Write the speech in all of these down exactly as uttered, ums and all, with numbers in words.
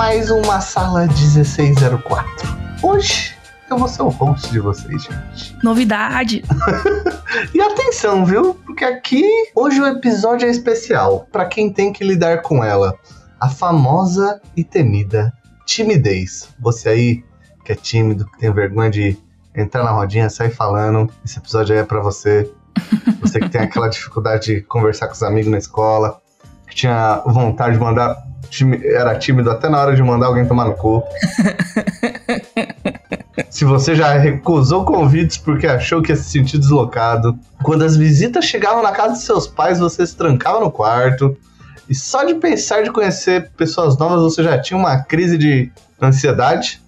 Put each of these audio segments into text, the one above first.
mais uma Sala dezesseis zero quatro. Hoje eu vou ser o host de vocês, gente. Novidade! E atenção, viu? Porque aqui hoje o episódio é especial para quem tem que lidar com ela. A famosa e temida timidez. Você aí que é tímido, que tem vergonha de entrar na rodinha, sair falando. Esse episódio aí é pra você. Você que tem aquela dificuldade de conversar com os amigos na escola, que tinha vontade de mandar... Era tímido até na hora de mandar alguém tomar no cu. Se você já recusou convites porque achou que ia se sentir deslocado. Quando as visitas chegavam na casa de seus pais, você se trancava no quarto. E só de pensar de conhecer pessoas novas, você já tinha uma crise de ansiedade.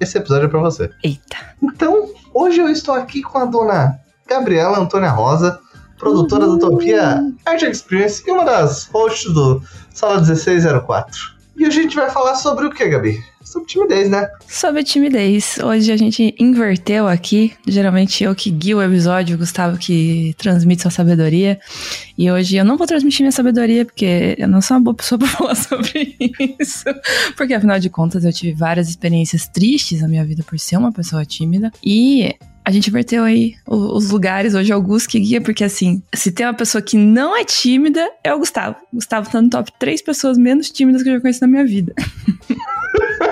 Esse episódio é pra você. Eita. Então, hoje eu estou aqui com a dona Gabriela Antônia Rosa, produtora uhum. da Utopia Art Experience e uma das hosts do Sala dezesseis zero quatro. E a gente vai falar sobre o que, Gabi? Sobre timidez, né? Sobre timidez. Hoje a gente inverteu aqui. Geralmente eu que guio o episódio, o Gustavo que transmite sua sabedoria. E hoje eu não vou transmitir minha sabedoria, porque eu não sou uma boa pessoa pra falar sobre isso. Porque, afinal de contas, eu tive várias experiências tristes na minha vida por ser uma pessoa tímida. E... a gente inverteu aí os lugares, hoje é o Gus que guia, porque assim, se tem uma pessoa que não é tímida, é o Gustavo. O Gustavo tá no top três pessoas menos tímidas que eu já conheci na minha vida.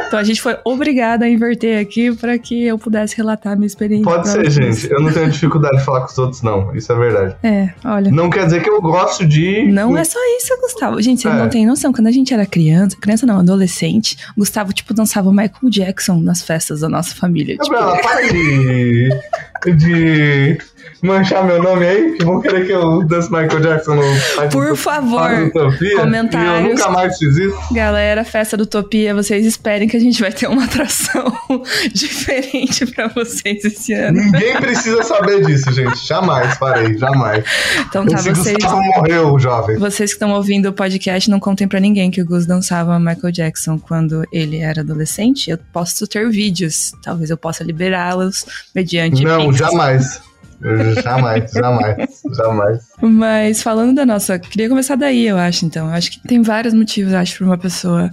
Então a gente foi obrigada a inverter aqui pra que eu pudesse relatar a minha experiência. Pode ser, gente. Eu não tenho dificuldade de falar com os outros, não. Isso é verdade. É, olha. Não quer dizer que eu gosto de... Não é só isso, Gustavo. Gente, vocês é. não tem noção. Quando a gente era criança, criança não, adolescente, Gustavo, tipo, dançava Michael Jackson nas festas da nossa família. Gabriela, tipo... para de... de manchar meu nome aí, que vão querer que eu dance Michael Jackson no... Por favor, Utopia, comentários. E eu nunca mais fiz isso. Galera, festa do Utopia, vocês esperem que a gente vai ter uma atração diferente pra vocês esse ano. Ninguém precisa saber disso, gente. Jamais, parei, jamais. Então tá, esse vocês... Gustavo morreu, jovem. Vocês que estão ouvindo o podcast, não contem pra ninguém que o Gus dançava Michael Jackson quando ele era adolescente. Eu posso ter vídeos. Talvez eu possa liberá-los mediante... Não, pixels. Jamais. Jamais, jamais, jamais. Mas falando da nossa, queria começar daí, eu acho, então. Eu acho que tem vários motivos, acho, pra uma pessoa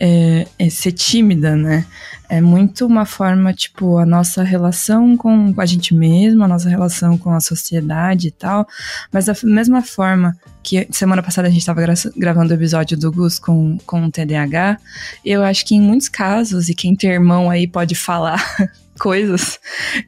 é, é ser tímida, né? É muito uma forma, tipo, a nossa relação com a gente mesmo, a nossa relação com a sociedade e tal. Mas da mesma forma que semana passada a gente estava gra- gravando o episódio do Gus com, com o T D A H, eu acho que em muitos casos, e quem tem irmão aí pode falar... coisas,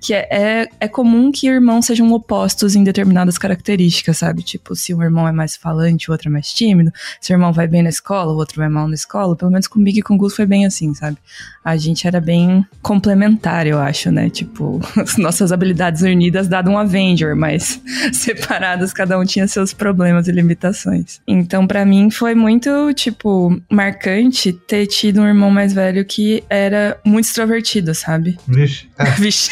que é, é, é comum que irmãos sejam opostos em determinadas características, sabe? Tipo, se um irmão é mais falante, o outro é mais tímido, se o irmão vai bem na escola, o outro vai mal na escola, pelo menos comigo e com o Gus foi bem assim, sabe? A gente era bem complementar, eu acho, né? Tipo, as nossas habilidades unidas dado um Avenger, mas separadas, cada um tinha seus problemas e limitações. Então, pra mim, foi muito, tipo, marcante ter tido um irmão mais velho que era muito extrovertido, sabe? Vixe. É. Vixe,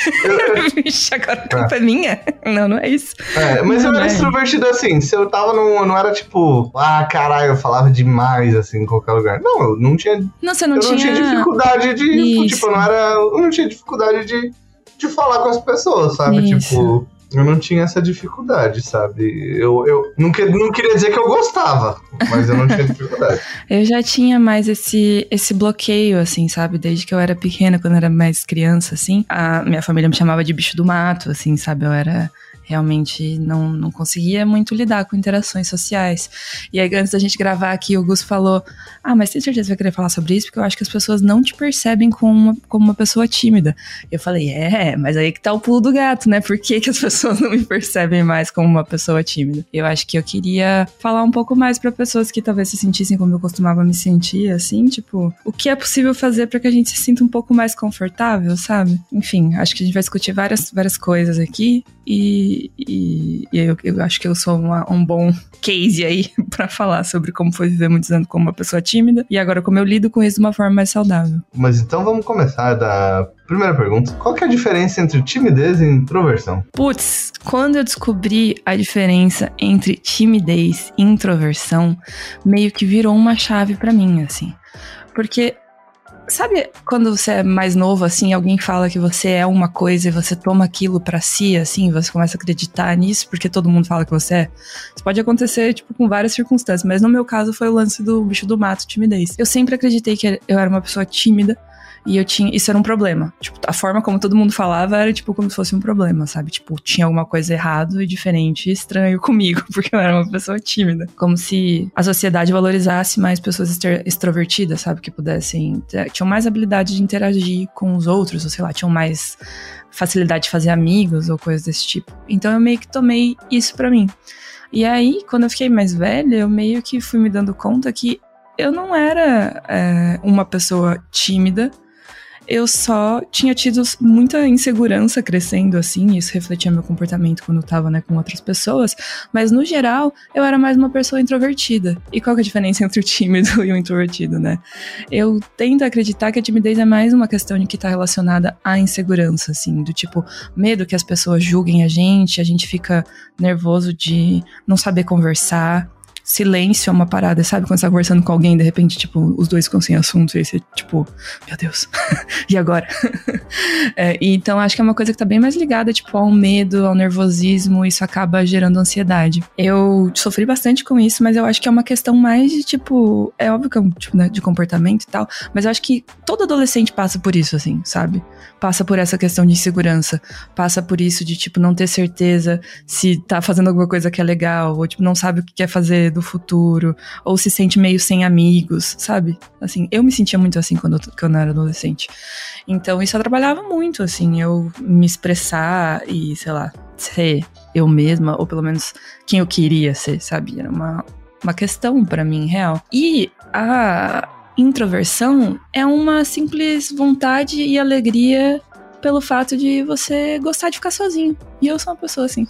Vixe, agora a culpa é minha? Não, não é isso. É, mas não, eu não era é. extrovertido assim. Se eu tava num. Não era tipo, ah, caralho, eu falava demais assim em qualquer lugar. Não, eu não tinha. Não, você não eu tinha. Eu não tinha dificuldade de. Isso. Tipo, eu não era. Eu não tinha dificuldade de, de falar com as pessoas, sabe? Isso. Tipo. Eu não tinha essa dificuldade, sabe? Eu, eu não, que, não queria dizer que eu gostava, mas eu não tinha dificuldade. Eu já tinha mais esse, esse bloqueio, assim, sabe? Desde que eu era pequena, quando eu era mais criança, assim. A minha família me chamava de bicho do mato, assim, sabe? Eu era... Realmente não, não conseguia muito lidar com interações sociais. E aí, antes da gente gravar aqui, o Gus falou: ah, mas tem certeza que você vai querer falar sobre isso? Porque eu acho que as pessoas não te percebem como uma, como uma pessoa tímida. Eu falei, é, mas aí que tá o pulo do gato, né? Por que que as pessoas não me percebem mais como uma pessoa tímida? Eu acho que eu queria falar um pouco mais pra pessoas que talvez se sentissem como eu costumava me sentir, assim, tipo, o que é possível fazer pra que a gente se sinta um pouco mais confortável, sabe? Enfim, acho que a gente vai discutir várias, várias coisas aqui. E, e, e eu, eu acho que eu sou uma, um bom case aí pra falar sobre como foi viver muitos anos como uma pessoa tímida e agora como eu lido com isso de uma forma mais saudável. Mas então vamos começar da primeira pergunta. Qual que é a diferença entre timidez e introversão? Putz, quando eu descobri a diferença entre timidez e introversão, meio que virou uma chave pra mim, assim. Porque... Sabe quando você é mais novo, assim, alguém fala que você é uma coisa e você toma aquilo pra si, assim, você começa a acreditar nisso porque todo mundo fala que você é? Isso pode acontecer, tipo, com várias circunstâncias, mas no meu caso foi o lance do bicho do mato, timidez. Eu sempre acreditei que eu era uma pessoa tímida e eu tinha, isso era um problema. Tipo, a forma como todo mundo falava era, tipo, como se fosse um problema, sabe? Tipo, tinha alguma coisa errada e diferente e estranho comigo, porque eu era uma pessoa tímida. Como se a sociedade valorizasse mais pessoas extrovertidas, sabe? Que pudessem, tinham mais habilidade de interagir com os outros, ou sei lá, tinham mais facilidade de fazer amigos ou coisas desse tipo. Então eu meio que tomei isso pra mim. E aí, quando eu fiquei mais velha, eu meio que fui me dando conta que eu não era é, uma pessoa tímida. Eu só tinha tido muita insegurança crescendo, assim, isso refletia meu comportamento quando eu tava, né, com outras pessoas, mas no geral, eu era mais uma pessoa introvertida. E qual que é a diferença entre o tímido e o introvertido, né? Eu tento acreditar que a timidez é mais uma questão de que tá relacionada à insegurança, assim, do tipo, medo que as pessoas julguem a gente, a gente fica nervoso de não saber conversar. Silêncio é uma parada, sabe? Quando você tá conversando com alguém, de repente, tipo, os dois ficam sem assunto, e aí você, tipo, meu Deus, e agora? é, então, acho que é uma coisa que tá bem mais ligada, tipo, ao medo, ao nervosismo, isso acaba gerando ansiedade. Eu sofri bastante com isso, mas eu acho que é uma questão mais de, tipo, é óbvio que é um tipo, né, de comportamento e tal, mas eu acho que todo adolescente passa por isso, assim, sabe? Passa por essa questão de insegurança, passa por isso de, tipo, não ter certeza se tá fazendo alguma coisa que é legal, ou, tipo, não sabe o que quer fazer do futuro, ou se sente meio sem amigos, sabe? Assim, eu me sentia muito assim quando eu, quando eu era adolescente. Então, isso atrapalhava muito, assim, eu me expressar e, sei lá, ser eu mesma, ou pelo menos quem eu queria ser, sabe? Era uma, uma questão pra mim, real. E a introversão é uma simples vontade e alegria pelo fato de você gostar de ficar sozinho. E eu sou uma pessoa assim.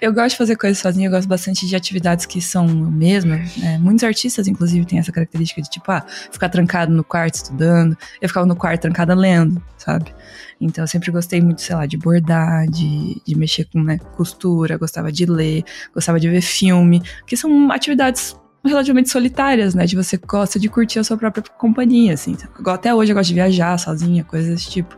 Eu gosto de fazer coisas sozinha, eu gosto bastante de atividades que são eu mesma. Né? Muitos artistas, inclusive, têm essa característica de, tipo, ah, ficar trancado no quarto estudando. Eu ficava no quarto trancada lendo, sabe? Então, eu sempre gostei muito, sei lá, de bordar, de, de mexer com, né, costura, gostava de ler, gostava de ver filme, que são atividades relativamente solitárias, né, de você gosta de curtir a sua própria companhia, assim, até hoje eu gosto de viajar sozinha, coisas desse tipo,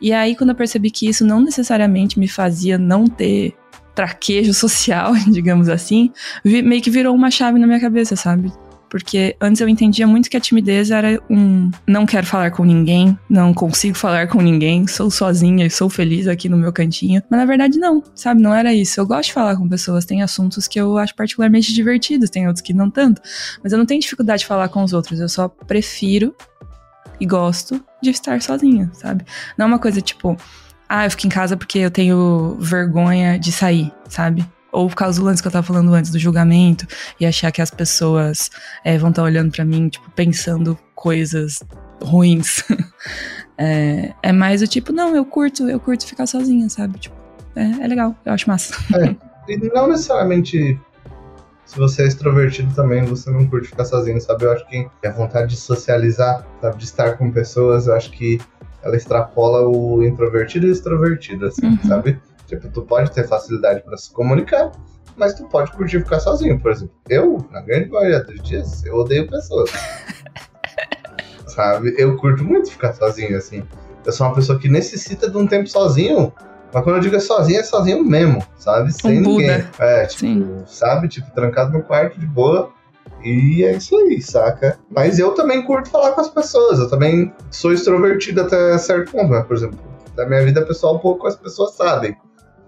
e aí quando eu percebi que isso não necessariamente me fazia não ter traquejo social, digamos assim, meio que virou uma chave na minha cabeça, sabe? Porque antes eu entendia muito que a timidez era um não quero falar com ninguém, não consigo falar com ninguém, sou sozinha e sou feliz aqui no meu cantinho. Mas na verdade não, sabe? Não era isso. Eu gosto de falar com pessoas, tem assuntos que eu acho particularmente divertidos, tem outros que não tanto. Mas eu não tenho dificuldade de falar com os outros, eu só prefiro e gosto de estar sozinha, sabe? Não é uma coisa tipo, ah, eu fico em casa porque eu tenho vergonha de sair, sabe? Ou por causa do lance que eu tava falando antes, do julgamento, e achar que as pessoas é, vão estar olhando pra mim, tipo, pensando coisas ruins. é, é mais o tipo, não, eu curto, eu curto ficar sozinha, sabe? Tipo, é, é legal, eu acho massa. É, e não necessariamente, se você é extrovertido também, você não curte ficar sozinho, sabe? Eu acho que a vontade de socializar, sabe? De estar com pessoas, eu acho que ela extrapola o introvertido e o extrovertido, assim, uhum. Sabe? Tipo, tu pode ter facilidade pra se comunicar, mas tu pode curtir ficar sozinho, por exemplo. Eu, na grande maioria dos dias, eu odeio pessoas. Sabe? Eu curto muito ficar sozinho, assim. Eu sou uma pessoa que necessita de um tempo sozinho, mas quando eu digo é sozinho, é sozinho mesmo, sabe? Sem um ninguém. Buda. É, tipo, sim. Sabe? Tipo, trancado no quarto de boa. E é isso aí, saca? Mas eu também curto falar com as pessoas. Eu também sou extrovertido até certo ponto, né? Por exemplo, da minha vida pessoal, pouco as pessoas sabem.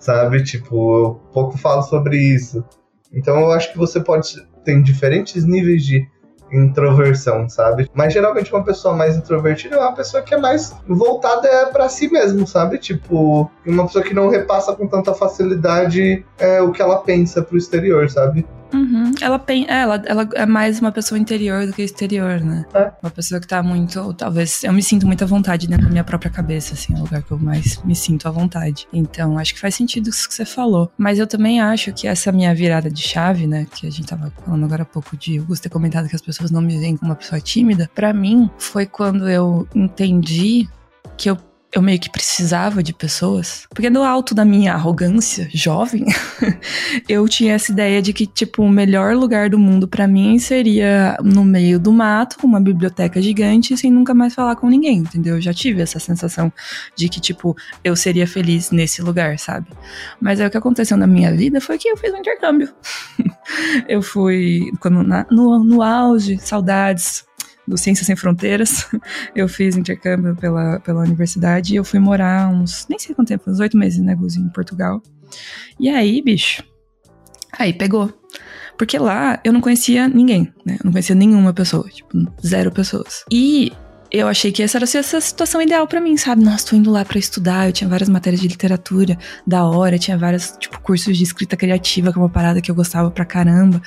Sabe, tipo, eu pouco falo sobre isso. Então eu acho que você pode ter diferentes níveis de introversão, sabe? Mas geralmente uma pessoa mais introvertida é uma pessoa que é mais voltada pra si mesmo, sabe? Tipo, uma pessoa que não repassa com tanta facilidade é, o que ela pensa pro exterior, sabe? Uhum. Ela, pen... é, ela, ela é mais uma pessoa interior do que exterior, né? É. Uma pessoa que tá muito, talvez, eu me sinto muito à vontade dentro da minha própria cabeça, assim, é o lugar que eu mais me sinto à vontade. Então, acho que faz sentido isso que você falou. Mas eu também acho que essa minha virada de chave, né, que a gente tava falando agora há pouco de, o Augusto ter comentado que as pessoas não me veem como uma pessoa tímida, pra mim, foi quando eu entendi que eu eu meio que precisava de pessoas. Porque do alto da minha arrogância jovem, eu tinha essa ideia de que, tipo, o melhor lugar do mundo pra mim seria no meio do mato, com uma biblioteca gigante, sem nunca mais falar com ninguém, entendeu? Eu já tive essa sensação de que, tipo, eu seria feliz nesse lugar, sabe? Mas aí o que aconteceu na minha vida foi que eu fiz um intercâmbio. Eu fui, quando na, no, no auge, saudades... do Ciências Sem Fronteiras, eu fiz intercâmbio pela, pela universidade e eu fui morar uns, nem sei quanto tempo, uns oito meses, né, Guzinho, em Portugal. E aí, bicho, aí pegou. Porque lá eu não conhecia ninguém, né, eu não conhecia nenhuma pessoa, tipo, zero pessoas. E eu achei que essa era essa situação ideal pra mim, sabe? Nossa, tô indo lá pra estudar, eu tinha várias matérias de literatura, da hora, tinha vários, tipo, cursos de escrita criativa, que é uma parada que eu gostava pra caramba.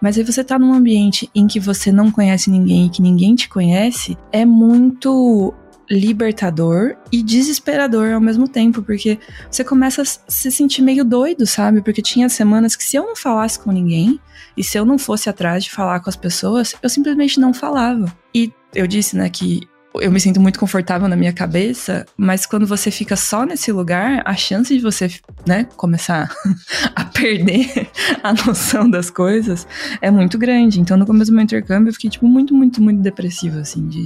Mas aí você tá num ambiente em que você não conhece ninguém e que ninguém te conhece, é muito... libertador e desesperador ao mesmo tempo, porque você começa a se sentir meio doido, sabe? Porque tinha semanas que se eu não falasse com ninguém e se eu não fosse atrás de falar com as pessoas, eu simplesmente não falava. E eu disse, né, que eu me sinto muito confortável na minha cabeça, mas quando você fica só nesse lugar, a chance de você, né, começar a perder a noção das coisas é muito grande. Então, no começo do meu intercâmbio, eu fiquei, tipo, muito, muito, muito depressiva, assim, de,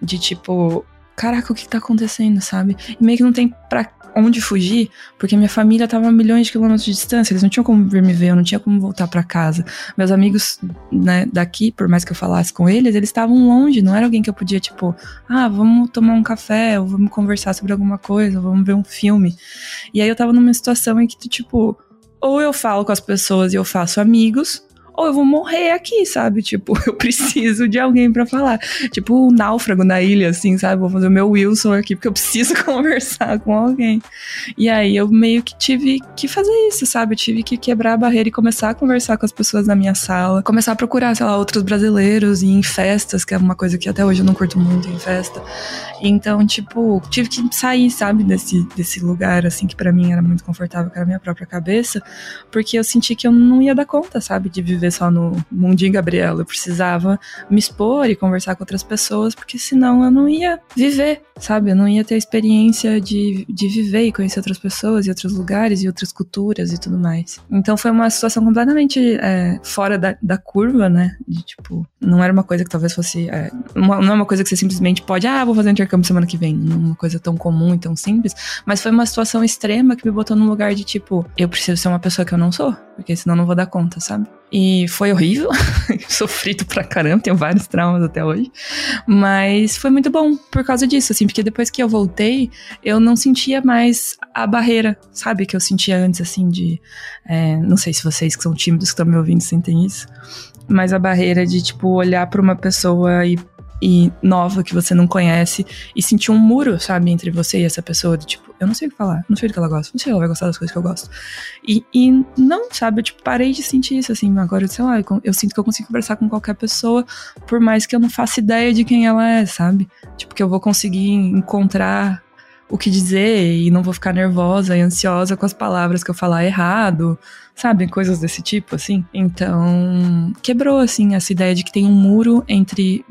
de tipo... caraca, o que tá acontecendo, sabe? E meio que não tem pra onde fugir, porque minha família tava a milhões de quilômetros de distância, eles não tinham como vir me ver, eu não tinha como voltar pra casa. Meus amigos, né, daqui, por mais que eu falasse com eles, eles estavam longe, não era alguém que eu podia, tipo, ah, vamos tomar um café, ou vamos conversar sobre alguma coisa, ou vamos ver um filme. E aí eu tava numa situação em que, tipo, ou eu falo com as pessoas e eu faço amigos... ou eu vou morrer aqui, sabe? Tipo, eu preciso de alguém pra falar. Tipo, um náufrago na ilha, assim, sabe? Vou fazer o meu Wilson aqui, porque eu preciso conversar com alguém. E aí, eu meio que tive que fazer isso, sabe? Eu tive que quebrar a barreira e começar a conversar com as pessoas da minha sala. Começar a procurar, sei lá, outros brasileiros e ir em festas, que é uma coisa que até hoje eu não curto muito, em festa. Então, tipo, tive que sair, sabe? Desse, desse lugar, assim, que pra mim era muito confortável, que era a minha própria cabeça. Porque eu senti que eu não ia dar conta, sabe? De viver só no mundinho Gabriela, eu precisava me expor e conversar com outras pessoas, porque senão eu não ia viver, sabe? Eu não ia ter a experiência de, de viver e conhecer outras pessoas e outros lugares e outras culturas e tudo mais. Então foi uma situação completamente é, fora da, da curva, né? De tipo, não era uma coisa que talvez fosse... É, uma, não é uma coisa que você simplesmente pode, ah, vou fazer um intercâmbio semana que vem. Não é uma coisa tão comum e tão simples, mas foi uma situação extrema que me botou num lugar de tipo, eu preciso ser uma pessoa que eu não sou, porque senão eu não vou dar conta, sabe? E foi horrível, sofrido pra caramba, tenho vários traumas até hoje, mas foi muito bom por causa disso, assim, porque depois que eu voltei, eu não sentia mais a barreira, sabe, que eu sentia antes, assim, de, é, não sei se vocês que são tímidos que estão me ouvindo sentem isso, mas a barreira de, tipo, olhar pra uma pessoa e e nova que você não conhece e sentir um muro, sabe, entre você e essa pessoa, de tipo, eu não sei o que falar, não sei o que ela gosta, não sei se ela vai gostar das coisas que eu gosto. E, e não, sabe, eu tipo, parei de sentir isso, assim, agora, sei lá, eu, eu sinto que eu consigo conversar com qualquer pessoa, por mais que eu não faça ideia de quem ela é, sabe? Tipo, que eu vou conseguir encontrar o que dizer e não vou ficar nervosa e ansiosa com as palavras que eu falar errado, sabe? Coisas desse tipo, assim. Então, quebrou, assim, essa ideia de que tem um muro entre...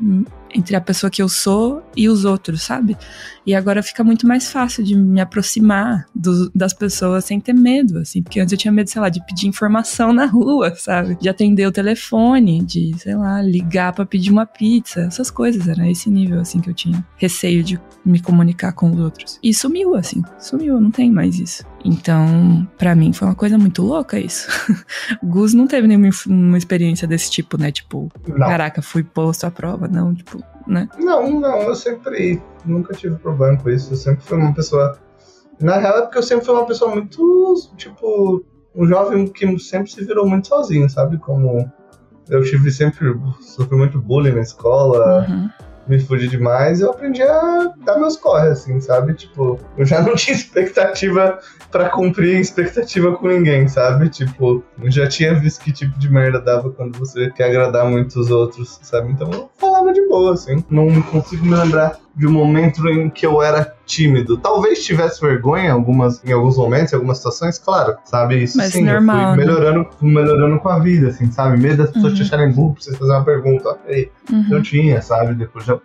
entre a pessoa que eu sou e os outros, sabe? E agora fica muito mais fácil de me aproximar do, das pessoas sem ter medo, assim. Porque antes eu tinha medo, sei lá, de pedir informação na rua, sabe? De atender o telefone, de, sei lá, ligar pra pedir uma pizza. Essas coisas, era esse nível, assim, que eu tinha receio de me comunicar com os outros. E sumiu, assim. Sumiu, não tem mais isso. Então, pra mim, foi uma coisa muito louca isso. Gus não teve nenhuma uma experiência desse tipo, né? Tipo, não. Caraca, fui posto à prova, não, tipo... Né? Não, não, eu sempre nunca tive problema com isso, eu sempre fui uma pessoa, na real é porque eu sempre fui uma pessoa muito, tipo, um jovem que sempre se virou muito sozinho, sabe, como eu tive sempre, sofri muito bullying na escola, uhum. Me fudi demais, eu aprendi a dar meus corres, assim, sabe, tipo, eu já não tinha expectativa pra cumprir expectativa com ninguém, sabe, tipo, eu já tinha visto que tipo de merda dava quando você quer agradar muito os outros, sabe, então eu falava de boa, assim, não consigo me lembrar de um momento em que eu era tímido, talvez tivesse vergonha em, algumas, em alguns momentos, em algumas situações, claro, sabe, isso. Mas sim, normal, eu fui melhorando, né? Melhorando com a vida, assim, sabe, medo das pessoas uhum. te acharem burro pra você fazer uma pergunta, ó, peraí, uhum. eu tinha, sabe, depois já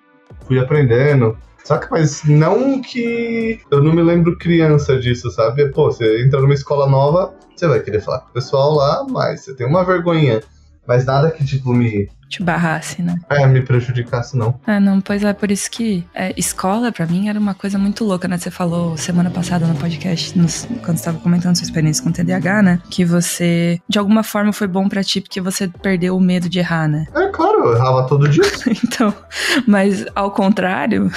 fui aprendendo, Saca? Mas não que... Eu não me lembro criança disso, sabe? Pô, você entra numa escola nova, você vai querer falar com o pessoal lá, mas você tem uma vergonha. Mas nada que, tipo, me... te barrasse, né? É, me prejudicasse, não. Ah, não, pois é, por isso que é, escola, pra mim, era uma coisa muito louca, né? Você falou semana passada no podcast, no, quando você tava comentando sua experiência com o T D A H, né? Que você, de alguma forma, foi bom pra ti, porque você perdeu o medo de errar, né? É, claro, eu errava todo dia. Então, mas ao contrário,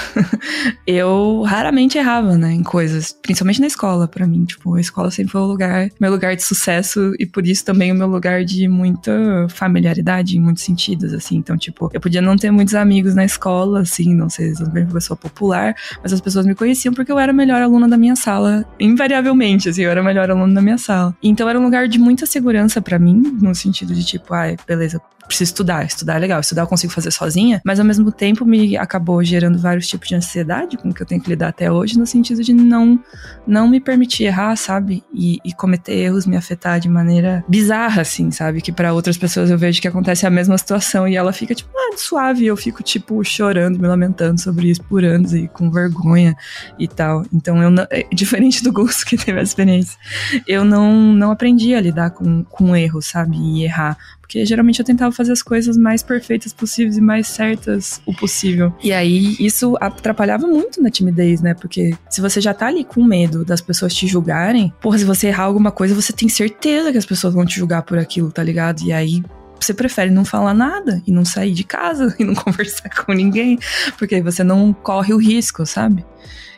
eu raramente errava, né? Em coisas, principalmente na escola, pra mim. Tipo, a escola sempre foi o lugar, meu lugar de sucesso e, por isso, também o meu lugar de muita familiaridade, em muitos sentidos. Assim, então, tipo, eu podia não ter muitos amigos na escola, assim, não ser uma pessoa popular, mas as pessoas me conheciam porque eu era a melhor aluna da minha sala, invariavelmente, assim, eu era a melhor aluna da minha sala. Então era um lugar de muita segurança pra mim, no sentido de tipo, ai, beleza, preciso estudar, estudar é legal, estudar eu consigo fazer sozinha, mas ao mesmo tempo me acabou gerando vários tipos de ansiedade com que eu tenho que lidar até hoje, no sentido de não, não me permitir errar, sabe? E, e cometer erros, me afetar de maneira bizarra, assim, sabe? Que pra outras pessoas eu vejo que acontece a mesma situação e ela fica, tipo, ah, suave, eu fico, tipo, chorando, me lamentando sobre isso por anos e com vergonha e tal. Então, eu não, diferente do gosto que teve a experiência, eu não, não aprendi a lidar com, com erro, sabe? E errar. Porque geralmente eu tentava fazer as coisas mais perfeitas possíveis e mais certas o possível. E aí, isso atrapalhava muito na timidez, né? Porque se você já tá ali com medo das pessoas te julgarem, porra, se você errar alguma coisa, você tem certeza que as pessoas vão te julgar por aquilo, tá ligado? E aí... você prefere não falar nada e não sair de casa e não conversar com ninguém, porque você não corre o risco, sabe?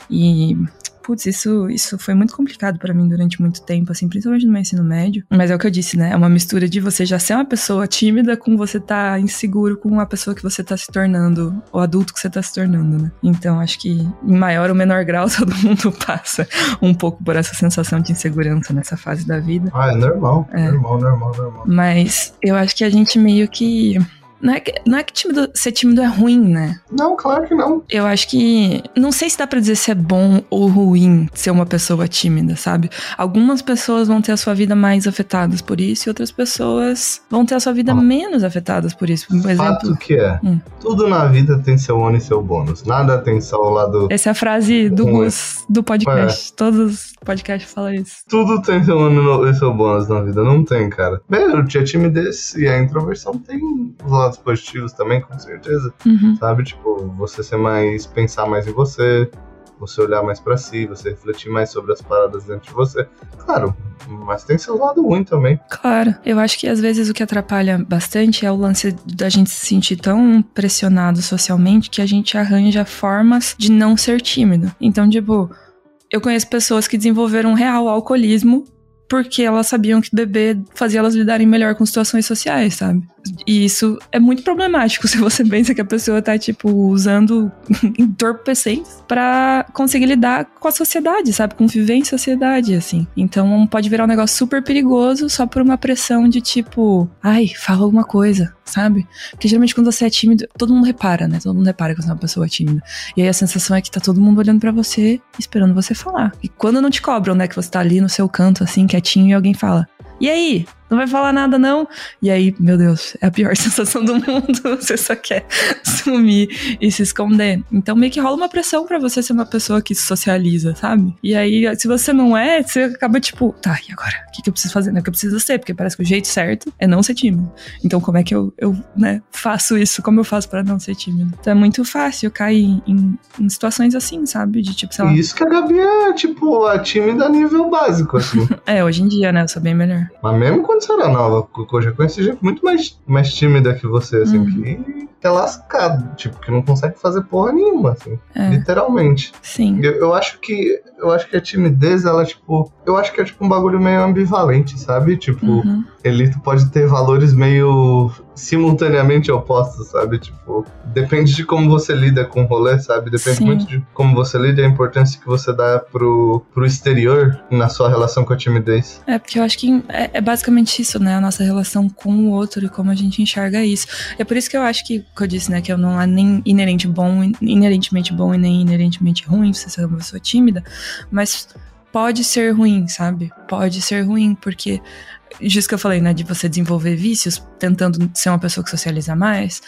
E... putz, isso, isso foi muito complicado pra mim durante muito tempo, assim, principalmente no meu ensino médio. Mas é o que eu disse, né? É uma mistura de você já ser uma pessoa tímida com você tá inseguro com a pessoa que você tá se tornando, o adulto que você tá se tornando, né? Então, acho que em maior ou menor grau todo mundo passa um pouco por essa sensação de insegurança nessa fase da vida. Ah, é normal, é. normal, normal, normal. Mas eu acho que a gente meio que... Não é que, não é que tímido, ser tímido é ruim, né? Não, claro que não. Eu acho que... não sei se dá pra dizer se é bom ou ruim ser uma pessoa tímida, sabe? Algumas pessoas vão ter a sua vida mais afetadas por isso e outras pessoas vão ter a sua vida ah. menos afetadas por isso. Por exemplo... fato que é. Hum. Tudo na vida tem seu ônus e seu bônus. Nada tem só o lado... essa é a frase do, hum. do podcast. É. Todos os podcasts falam isso. Tudo tem seu ônus e seu bônus na vida. Não tem, cara. Bem, a timidez e a introversão tem... lados positivos também, com certeza, uhum. sabe? Tipo, você ser mais, pensar mais em você, você olhar mais pra si, você refletir mais sobre as paradas dentro de você. Claro, mas tem seu lado ruim também. Claro, eu acho que às vezes o que atrapalha bastante é o lance da gente se sentir tão pressionado socialmente que a gente arranja formas de não ser tímido. Então, tipo, eu conheço pessoas que desenvolveram um real alcoolismo porque elas sabiam que beber fazia elas lidarem melhor com situações sociais, sabe? E isso é muito problemático se você pensa que a pessoa tá, tipo, usando entorpecentes pra conseguir lidar com a sociedade, sabe? Conviver em sociedade, assim. Então, pode virar um negócio super perigoso só por uma pressão de, tipo, ai, fala alguma coisa, sabe? Porque geralmente quando você é tímido, todo mundo repara, né? Todo mundo repara que você é uma pessoa tímida. E aí a sensação é que tá todo mundo olhando pra você, esperando você falar. E quando não te cobram, né? Que você tá ali no seu canto, assim, quietinho, e alguém fala... e aí? Não vai falar nada, não? E aí, meu Deus, é a pior sensação do mundo. Você só quer sumir e se esconder. Então, meio que rola uma pressão pra você ser uma pessoa que socializa, sabe? E aí, se você não é, você acaba tipo... tá, e agora? O que, que eu preciso fazer? Não é o que eu preciso ser, porque parece que o jeito certo é não ser tímido. Então, como é que eu, eu né, faço isso? Como eu faço pra não ser tímido? Então, é muito fácil cair em, em situações assim, sabe? De tipo, sei lá... isso que a Gabi é, tipo, a tímida a nível básico, assim. É, hoje em dia, né? Eu sou bem melhor. Mas mesmo quando você era nova, eu já conheci gente muito mais, mais tímida que você, assim, uhum. que é lascado, tipo, que não consegue fazer porra nenhuma, assim, é. Literalmente. Sim. Eu, eu acho que eu acho que a timidez, ela, tipo, eu acho que é, tipo, um bagulho meio ambivalente, sabe? Tipo, uhum. ele pode ter valores meio simultaneamente opostos, sabe? Tipo, depende de como você lida com o rolê, sabe? Depende Sim. muito de como você lida e a importância que você dá pro, pro exterior na sua relação com a timidez. É, porque eu acho que é, é basicamente isso, né? A nossa relação com o outro e como a gente enxerga isso. É por isso que eu acho que, que eu disse, né? Que eu não é nem inerente bom, inerentemente bom e nem inerentemente ruim, se você é uma pessoa tímida, mas... pode ser ruim, sabe? Pode ser ruim, porque disso que eu falei, né, de você desenvolver vícios tentando ser uma pessoa que socializa mais,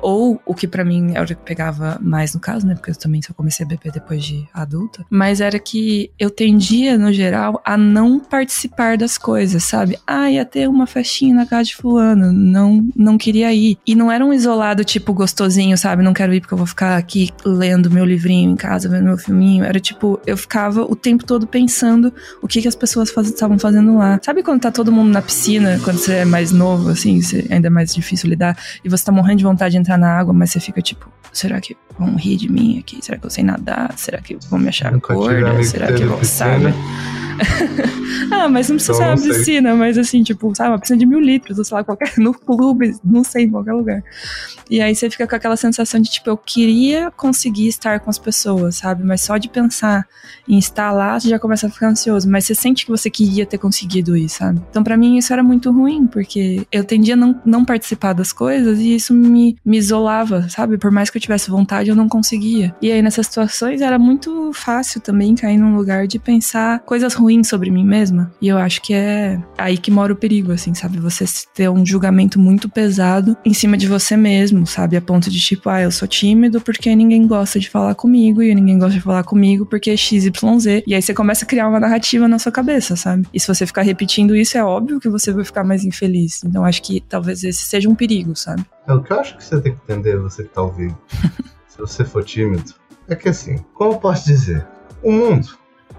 ou o que pra mim era o que pegava mais no caso, né, porque eu também só comecei a beber depois de adulta, mas era que eu tendia, no geral, a não participar das coisas, sabe? Ah, ia ter uma festinha na casa de fulano, não, não queria ir. E não era um isolado, tipo, gostosinho, sabe? Não quero ir porque eu vou ficar aqui lendo meu livrinho em casa, vendo meu filminho. Era tipo, eu ficava o tempo todo pensando o que que as pessoas estavam faz... fazendo lá. Sabe quando tá todo mundo na piscina, quando você é mais novo, assim, você ainda é mais difícil lidar, e você tá morrendo de vontade de entrar na água, mas você fica tipo, será que vão rir de mim aqui? Será que eu sei nadar? Será que vão me achar gorda? Será que vão, sabe? Ah, mas não precisa ser uma piscina, mas assim, tipo, sabe, uma piscina de mil litros, ou sei lá, qualquer, no clube, não sei, em qualquer lugar. E aí você fica com aquela sensação de, tipo, eu queria conseguir estar com as pessoas, sabe? Mas só de pensar em estar lá, você já começa a ficar ansioso, mas você sente que você queria ter conseguido isso, sabe? Então, pra mim, isso era muito ruim, porque eu tendia a não, não participar das coisas e isso me, me isolava, sabe? Por mais que eu tivesse vontade, eu não conseguia. E aí, nessas situações, era muito fácil também cair num lugar de pensar coisas ruins sobre mim mesma, e eu acho que é aí que mora o perigo, assim, sabe? Você ter um julgamento muito pesado em cima de você mesmo, sabe? A ponto de tipo, ah, eu sou tímido porque ninguém gosta de falar comigo, e ninguém gosta de falar comigo porque é X Y Z, e aí você começa a criar uma narrativa na sua cabeça, sabe? E se você ficar repetindo isso, é óbvio que você vai ficar mais infeliz. Então acho que talvez esse seja um perigo, sabe? É o que eu acho que você tem que entender, você que tá ouvindo. Se você for tímido, é que assim, como eu posso dizer? O mundo,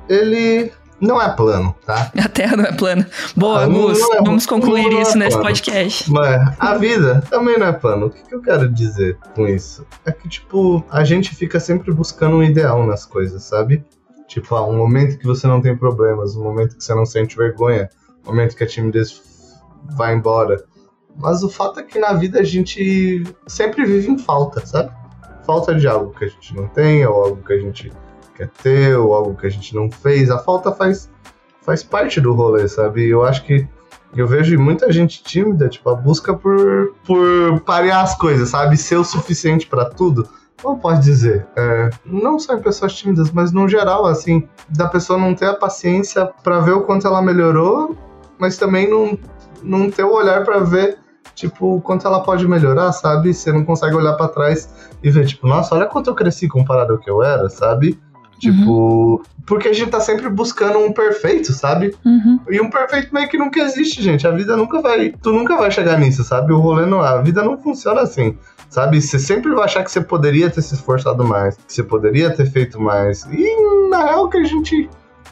ele... não é plano, tá? A Terra não é plana. Boa, ah, Gus, é, vamos concluir isso é nesse podcast. Mas a vida também não é plano. O que, que eu quero dizer com isso? É que, tipo, a gente fica sempre buscando um ideal nas coisas, sabe? Tipo, ah, um momento que você não tem problemas, um momento que você não sente vergonha, um momento que a timidez vai embora. Mas o fato é que na vida a gente sempre vive em falta, sabe? Falta de algo que a gente não tem, ou algo que a gente... que é teu, algo que a gente não fez. A falta faz, faz parte do rolê, sabe? Eu acho que eu vejo muita gente tímida, tipo, a busca por, por parear as coisas, sabe? Ser o suficiente pra tudo. Como pode dizer? É, não só em pessoas tímidas, mas no geral, assim, da pessoa não ter a paciência pra ver o quanto ela melhorou, mas também não, não ter o olhar pra ver, tipo, o quanto ela pode melhorar, sabe? Você não consegue olhar pra trás e ver, tipo, nossa, olha quanto eu cresci comparado ao que eu era, sabe? Tipo, uhum. Porque a gente tá sempre buscando um perfeito, sabe? Uhum. E um perfeito meio que nunca existe, gente. A vida nunca vai... tu nunca vai chegar nisso, sabe? O rolê não... a vida não funciona assim, sabe? Você sempre vai achar que você poderia ter se esforçado mais, que você poderia ter feito mais. E, na real, que a gente,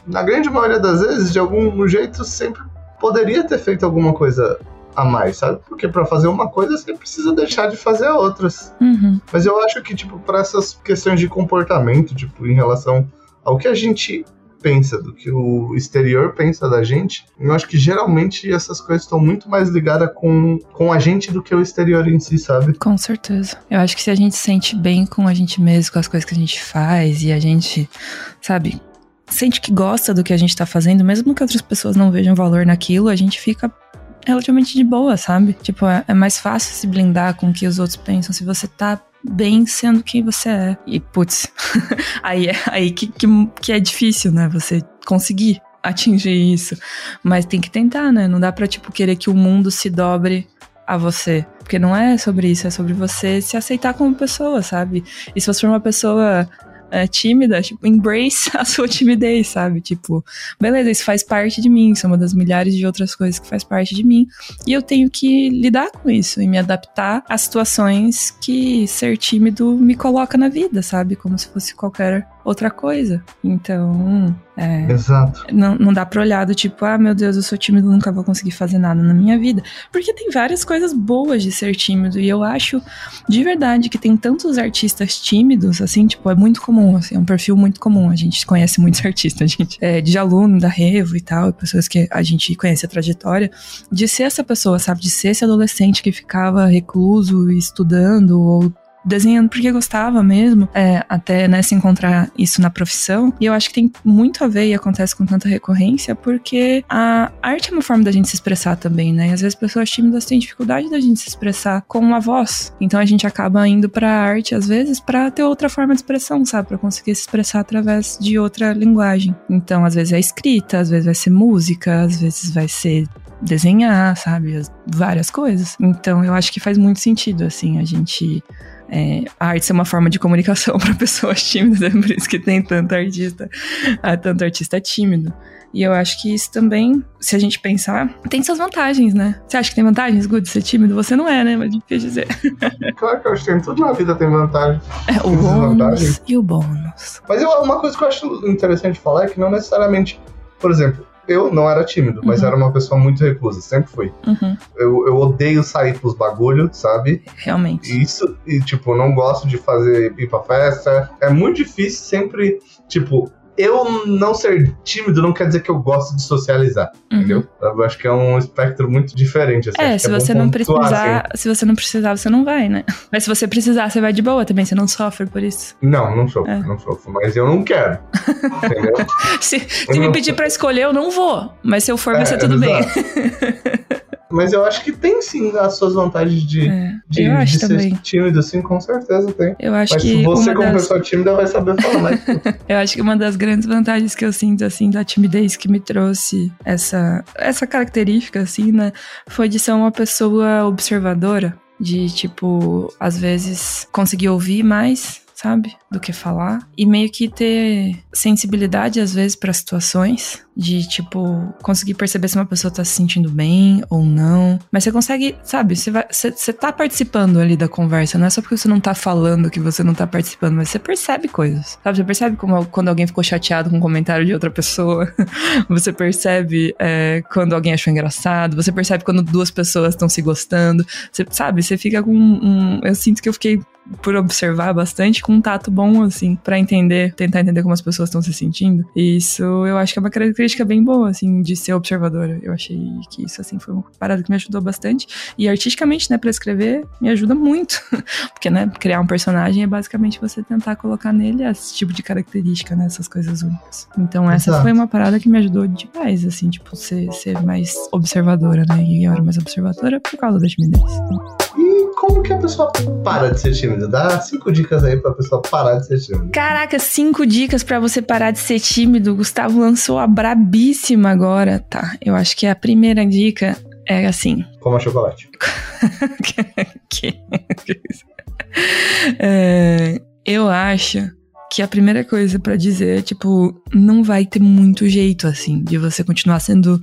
na grande maioria das vezes, de algum jeito, sempre poderia ter feito alguma coisa a mais, sabe? Porque pra fazer uma coisa você precisa deixar de fazer outras. Uhum. Mas eu acho que, tipo, pra essas questões de comportamento, tipo, em relação ao que a gente pensa, do que o exterior pensa da gente, eu acho que geralmente essas coisas estão muito mais ligadas com, com a gente do que o exterior em si, sabe? Com certeza. Eu acho que se a gente se sente bem com a gente mesmo, com as coisas que a gente faz, e a gente, sabe, sente que gosta do que a gente tá fazendo, mesmo que outras pessoas não vejam valor naquilo, a gente fica relativamente de boa, sabe? Tipo, é, é mais fácil se blindar com o que os outros pensam se você tá bem sendo quem você é. E, putz, aí, é, aí que, que, que é difícil, né? Você conseguir atingir isso. Mas tem que tentar, né? Não dá pra, tipo, querer que o mundo se dobre a você. Porque não é sobre isso, é sobre você se aceitar como pessoa, sabe? E se você for uma pessoa... é, tímida, tipo, embrace a sua timidez, sabe? Tipo, beleza, isso faz parte de mim, isso é uma das milhares de outras coisas que faz parte de mim, e eu tenho que lidar com isso e me adaptar às situações que ser tímido me coloca na vida, sabe? Como se fosse qualquer outra coisa. Então, é, exato. Não, não dá pra olhar do tipo, ah, meu Deus, eu sou tímido, nunca vou conseguir fazer nada na minha vida. Porque tem várias coisas boas de ser tímido, e eu acho de verdade que tem tantos artistas tímidos, assim, tipo, é muito comum. Assim, é um perfil muito comum, a gente conhece muitos artistas, gente, é, de aluno, da Revo e tal, pessoas que a gente conhece a trajetória, de ser essa pessoa, sabe, de ser esse adolescente que ficava recluso, estudando, ou desenhando porque gostava mesmo, é, até, né, se encontrar isso na profissão. E eu acho que tem muito a ver e acontece com tanta recorrência, porque a arte é uma forma da gente se expressar também, né? E às vezes pessoas tímidas têm dificuldade da gente se expressar com uma voz. Então a gente acaba indo pra arte, às vezes, pra ter outra forma de expressão, sabe? Pra conseguir se expressar através de outra linguagem. Então, às vezes é escrita, às vezes vai ser música, às vezes vai ser desenhar, sabe? As, várias coisas. Então, eu acho que faz muito sentido, assim, a gente... É, a arte é uma forma de comunicação para pessoas tímidas, é por isso que tem tanto artista, há tanto artista tímido. E eu acho que isso também, se a gente pensar, tem suas vantagens, né? Você acha que tem vantagens, Gude, ser tímido? Você não é, né? Mas difícil dizer. Claro que eu acho que tudo na vida tem vantagem. É, o bônus e o bônus. Mas eu, uma coisa que eu acho interessante falar é que não necessariamente, por exemplo, eu não era tímido, uhum. mas era uma pessoa muito reclusa, sempre fui. Uhum. Eu, eu odeio sair pros bagulhos, sabe? Realmente. Isso, e tipo, não gosto de fazer ir pra festa. É muito difícil sempre, tipo, eu não ser tímido não quer dizer que eu gosto de socializar, uhum. entendeu? Eu acho que é um espectro muito diferente, assim. É, se, é você não pontuar, precisar, assim. se você não precisar, você não vai, né? Mas se você precisar, você vai de boa também, você não sofre por isso. Não, não sofro, é. não sofro, mas eu não quero, entendeu? Se, se me não... pedir pra escolher, eu não vou, mas se eu for, é, vai ser tudo exato. bem. Mas eu acho que tem sim as suas vantagens de, é, de, de ser também. tímido, sim, com certeza tem. Eu acho Mas que você, como das... pessoa tímida, vai saber falar mais. Eu acho que uma das grandes vantagens que eu sinto, assim, da timidez que me trouxe essa, essa característica, assim, né, foi de ser uma pessoa observadora, de, tipo, às vezes conseguir ouvir mais, sabe, do que falar. E meio que ter sensibilidade, às vezes, para situações, de, tipo, conseguir perceber se uma pessoa tá se sentindo bem ou não. Mas você consegue, sabe, você, vai, você, você tá participando ali da conversa, não é só porque você não tá falando que você não tá participando, mas você percebe coisas, sabe? Você percebe como, quando alguém ficou chateado com um comentário de outra pessoa, você percebe é, quando alguém achou engraçado, você percebe quando duas pessoas estão se gostando, você, sabe? Você fica com um... Eu sinto que eu fiquei, por observar bastante, com um tato bom, assim, pra entender, tentar entender como as pessoas estão se sentindo. E isso, eu acho que é uma característica crítica bem boa, assim, de ser observadora. Eu achei que isso, assim, foi uma parada que me ajudou bastante. E artisticamente, né, pra escrever, me ajuda muito. Porque, né, criar um personagem é basicamente você tentar colocar nele esse tipo de característica, né, essas coisas únicas. Então, essa Exato. foi uma parada que me ajudou demais, assim, tipo, ser, ser mais observadora, né, e eu era mais observadora por causa da timidez. E como que a pessoa para de ser tímida? Dá cinco dicas aí pra pessoa parar de ser tímida. Caraca, cinco dicas pra você parar de ser tímido. O Gustavo lançou a brabíssima agora, tá? Eu acho que a primeira dica é assim... Coma chocolate. que... é, eu acho... que a primeira coisa pra dizer é, tipo, não vai ter muito jeito, assim, de você continuar sendo,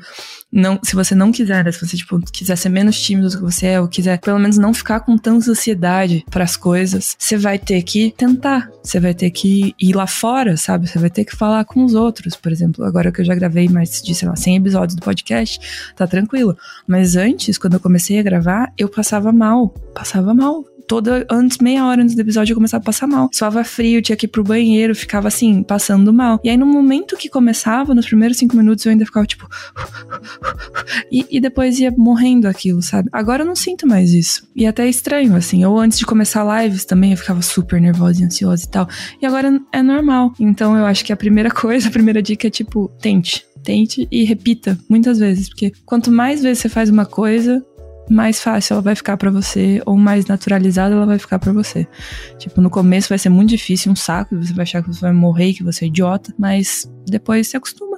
não, se você não quiser, se você, tipo, quiser ser menos tímido do que você é, ou quiser, pelo menos, não ficar com tanta ansiedade pras coisas, você vai ter que tentar, você vai ter que ir lá fora, sabe, você vai ter que falar com os outros, por exemplo, agora que eu já gravei mais de, sei lá, cem episódios do podcast, tá tranquilo, mas antes, quando eu comecei a gravar, eu passava mal, passava mal, Toda, antes, meia hora antes do episódio eu começava a passar mal. Suava frio, tinha que ir pro banheiro, ficava assim, passando mal. E aí no momento que começava, nos primeiros cinco minutos eu ainda ficava tipo... e, e depois ia morrendo aquilo, sabe? Agora eu não sinto mais isso. E até é estranho, assim. Ou antes de começar lives também eu ficava super nervosa e ansiosa e tal. E agora é normal. Então eu acho que a primeira coisa, a primeira dica é tipo, tente. Tente e repita muitas vezes. Porque quanto mais vezes você faz uma coisa... mais fácil ela vai ficar pra você, ou mais naturalizada ela vai ficar pra você. Tipo, no começo vai ser muito difícil, um saco, você vai achar que você vai morrer, que você é idiota, mas depois se acostuma.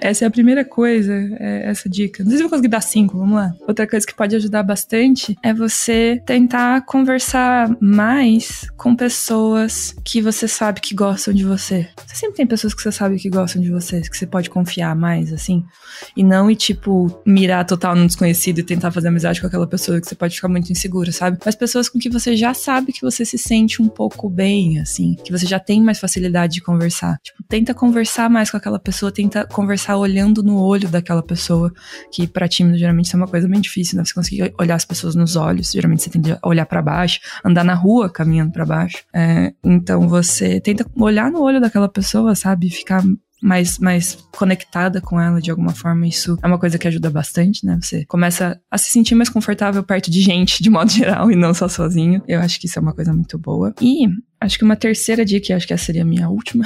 Essa é a primeira coisa, é essa dica. Não sei se eu vou conseguir dar cinco, vamos lá. Outra coisa que pode ajudar bastante é você tentar conversar mais com pessoas que você sabe que gostam de você. Você sempre tem pessoas que você sabe que gostam de você, que você pode confiar mais, assim. E não ir, tipo, mirar total no desconhecido e tentar fazer amizade com aquela pessoa que você pode ficar muito insegura, sabe? Mas pessoas com que você já sabe que você se sente um pouco bem, assim. Que você já tem mais facilidade de conversar. Tipo, tenta conversar mais com aquela pessoa, tenta conversar olhando no olho daquela pessoa, que pra tímido geralmente isso é uma coisa bem difícil, né? Você conseguir olhar as pessoas nos olhos, geralmente você tem que olhar pra baixo, andar na rua caminhando pra baixo, é, então você tenta olhar no olho daquela pessoa, sabe, ficar mais, mais conectada com ela de alguma forma. Isso é uma coisa que ajuda bastante, né? Você começa a se sentir mais confortável perto de gente, de modo geral, e não só sozinho. Eu acho que isso é uma coisa muito boa. E acho que uma terceira dica, acho que essa seria a minha última,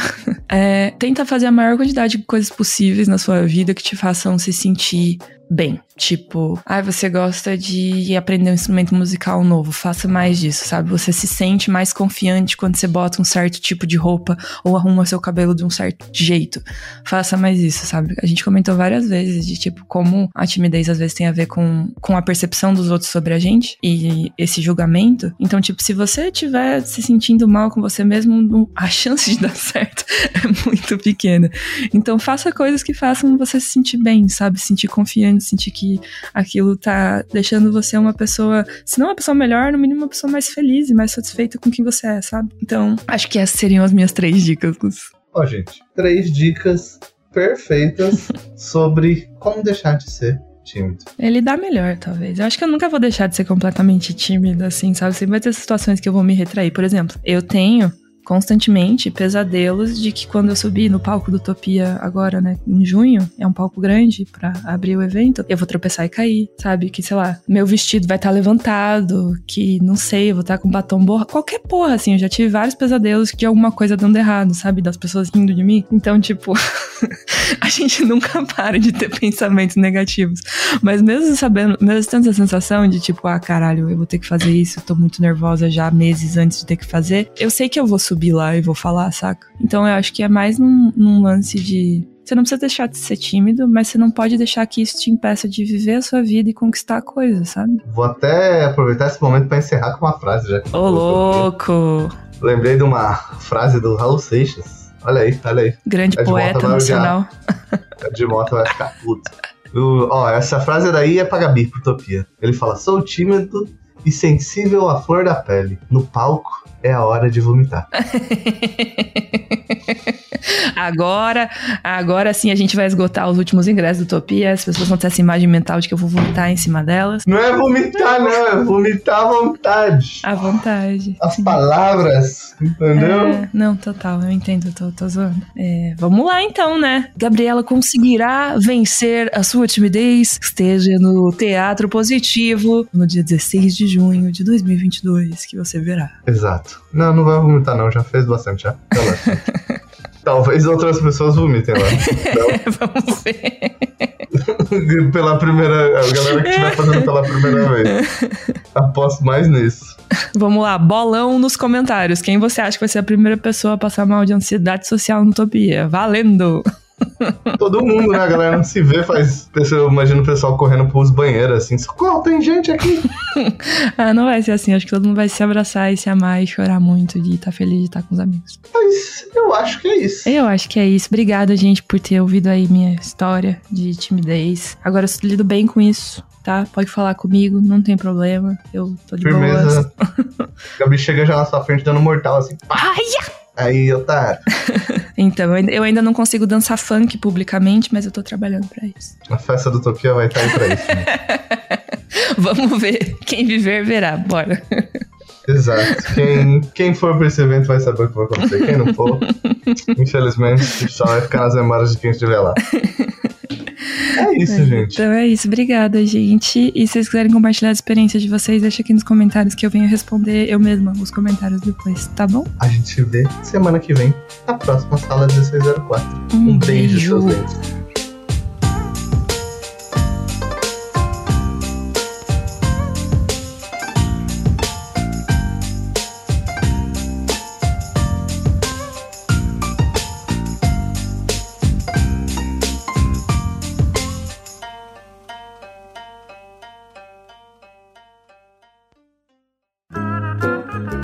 é tentar fazer a maior quantidade de coisas possíveis na sua vida que te façam se sentir bem. Tipo, ah, você gosta de aprender um instrumento musical novo, faça mais disso, sabe? Você se sente mais confiante quando você bota um certo tipo de roupa ou arruma seu cabelo de um certo jeito. Faça mais isso, sabe? A gente comentou várias vezes de, tipo, como a timidez às vezes tem a ver com, com a percepção dos outros sobre a gente e esse julgamento. Então, tipo, se você estiver se sentindo mal com você mesmo, não, a chance de dar certo é muito pequena. Então, faça coisas que façam você se sentir bem, sabe? Sentir confiante, sentir que aquilo tá deixando você uma pessoa, se não uma pessoa melhor, no mínimo uma pessoa mais feliz e mais satisfeita com quem você é, sabe? Então, acho que essas seriam as minhas três dicas. Ó, gente, três dicas perfeitas sobre como deixar de ser tímido. É lidar melhor, talvez. Eu acho que eu nunca vou deixar de ser completamente tímida, assim, sabe? Sempre vai ter situações que eu vou me retrair. Por exemplo, eu tenho constantemente pesadelos de que quando eu subi no palco do Utopia agora, né, em junho, é um palco grande pra abrir o evento, eu vou tropeçar e cair, sabe? Que, sei lá, meu vestido vai estar levantado, que, não sei, eu vou estar com batom borra, qualquer porra, assim, eu já tive vários pesadelos de alguma coisa dando errado, sabe? Das pessoas rindo de mim. Então, tipo, a gente nunca para de ter pensamentos negativos. Mas mesmo sabendo, mesmo tendo essa sensação de, tipo, ah, caralho, eu vou ter que fazer isso, eu tô muito nervosa já meses antes de ter que fazer, eu sei que eu vou subir lá e vou falar, saca? Então eu acho que é mais num, num lance de... Você não precisa deixar de ser tímido, mas você não pode deixar que isso te impeça de viver a sua vida e conquistar coisas, sabe? Vou até aproveitar esse momento pra encerrar com uma frase, já que... Ô, louco! Lembrei de uma frase do Raul Seixas. Olha aí, olha aí. Grande poeta nacional. O de moto vai ficar puto. O, ó, essa frase daí é pra Gabi, pro Utopia. Ele fala, sou tímido e sensível à flor da pele. No palco é a hora de vomitar. Agora, agora sim a gente vai esgotar os últimos ingressos do Utopia. As pessoas vão ter essa imagem mental de que eu vou vomitar em cima delas. Não é vomitar, não. É vomitar à vontade. À vontade. As palavras, entendeu? É, não, total. Eu entendo. Tô, tô zoando. É, vamos lá, então, né? Gabriela conseguirá vencer a sua timidez. Esteja no Teatro Positivo no dia dezesseis de junho de dois mil e vinte e dois, que você verá. Exato. Não, não vai vomitar, não. Já fez bastante, já. Talvez outras pessoas vomitem lá. Então, vamos ver. Pela primeira... A galera que estiver fazendo pela primeira vez. Aposto mais nisso. Vamos lá, bolão nos comentários. Quem você acha que vai ser a primeira pessoa a passar mal de ansiedade social no Utopia? Valendo! Todo mundo, né? A galera não se vê, faz... Eu imagino o pessoal correndo pros banheiros, assim. Socorro, tem gente aqui! Ah, não vai ser assim. Acho que todo mundo vai se abraçar e se amar e chorar muito de estar feliz de estar com os amigos. Mas eu acho que é isso. Eu acho que é isso. Obrigada, gente, por ter ouvido aí minha história de timidez. Agora eu lido bem com isso, tá? Pode falar comigo, não tem problema. Eu tô de firmeza. Boas. Gabi chega já na sua frente dando mortal, assim. Ai, aí, otário. Então, eu ainda não consigo dançar funk publicamente, mas eu tô trabalhando pra isso. A festa do Utopia vai estar aí pra isso, né? Vamos ver. Quem viver, verá. Bora. Exato. Quem, quem for pra esse evento vai saber o que vai acontecer. Quem não for, infelizmente, só vai ficar nas memórias de quem estiver lá. É isso, é, gente. Então é isso, obrigada, gente. E se vocês quiserem compartilhar a experiência de vocês, deixa aqui nos comentários que eu venho responder eu mesma os comentários depois, tá bom? A gente se vê semana que vem na próxima Sala dezesseis zero quatro. Um, um beijo, beijo, seus lindos.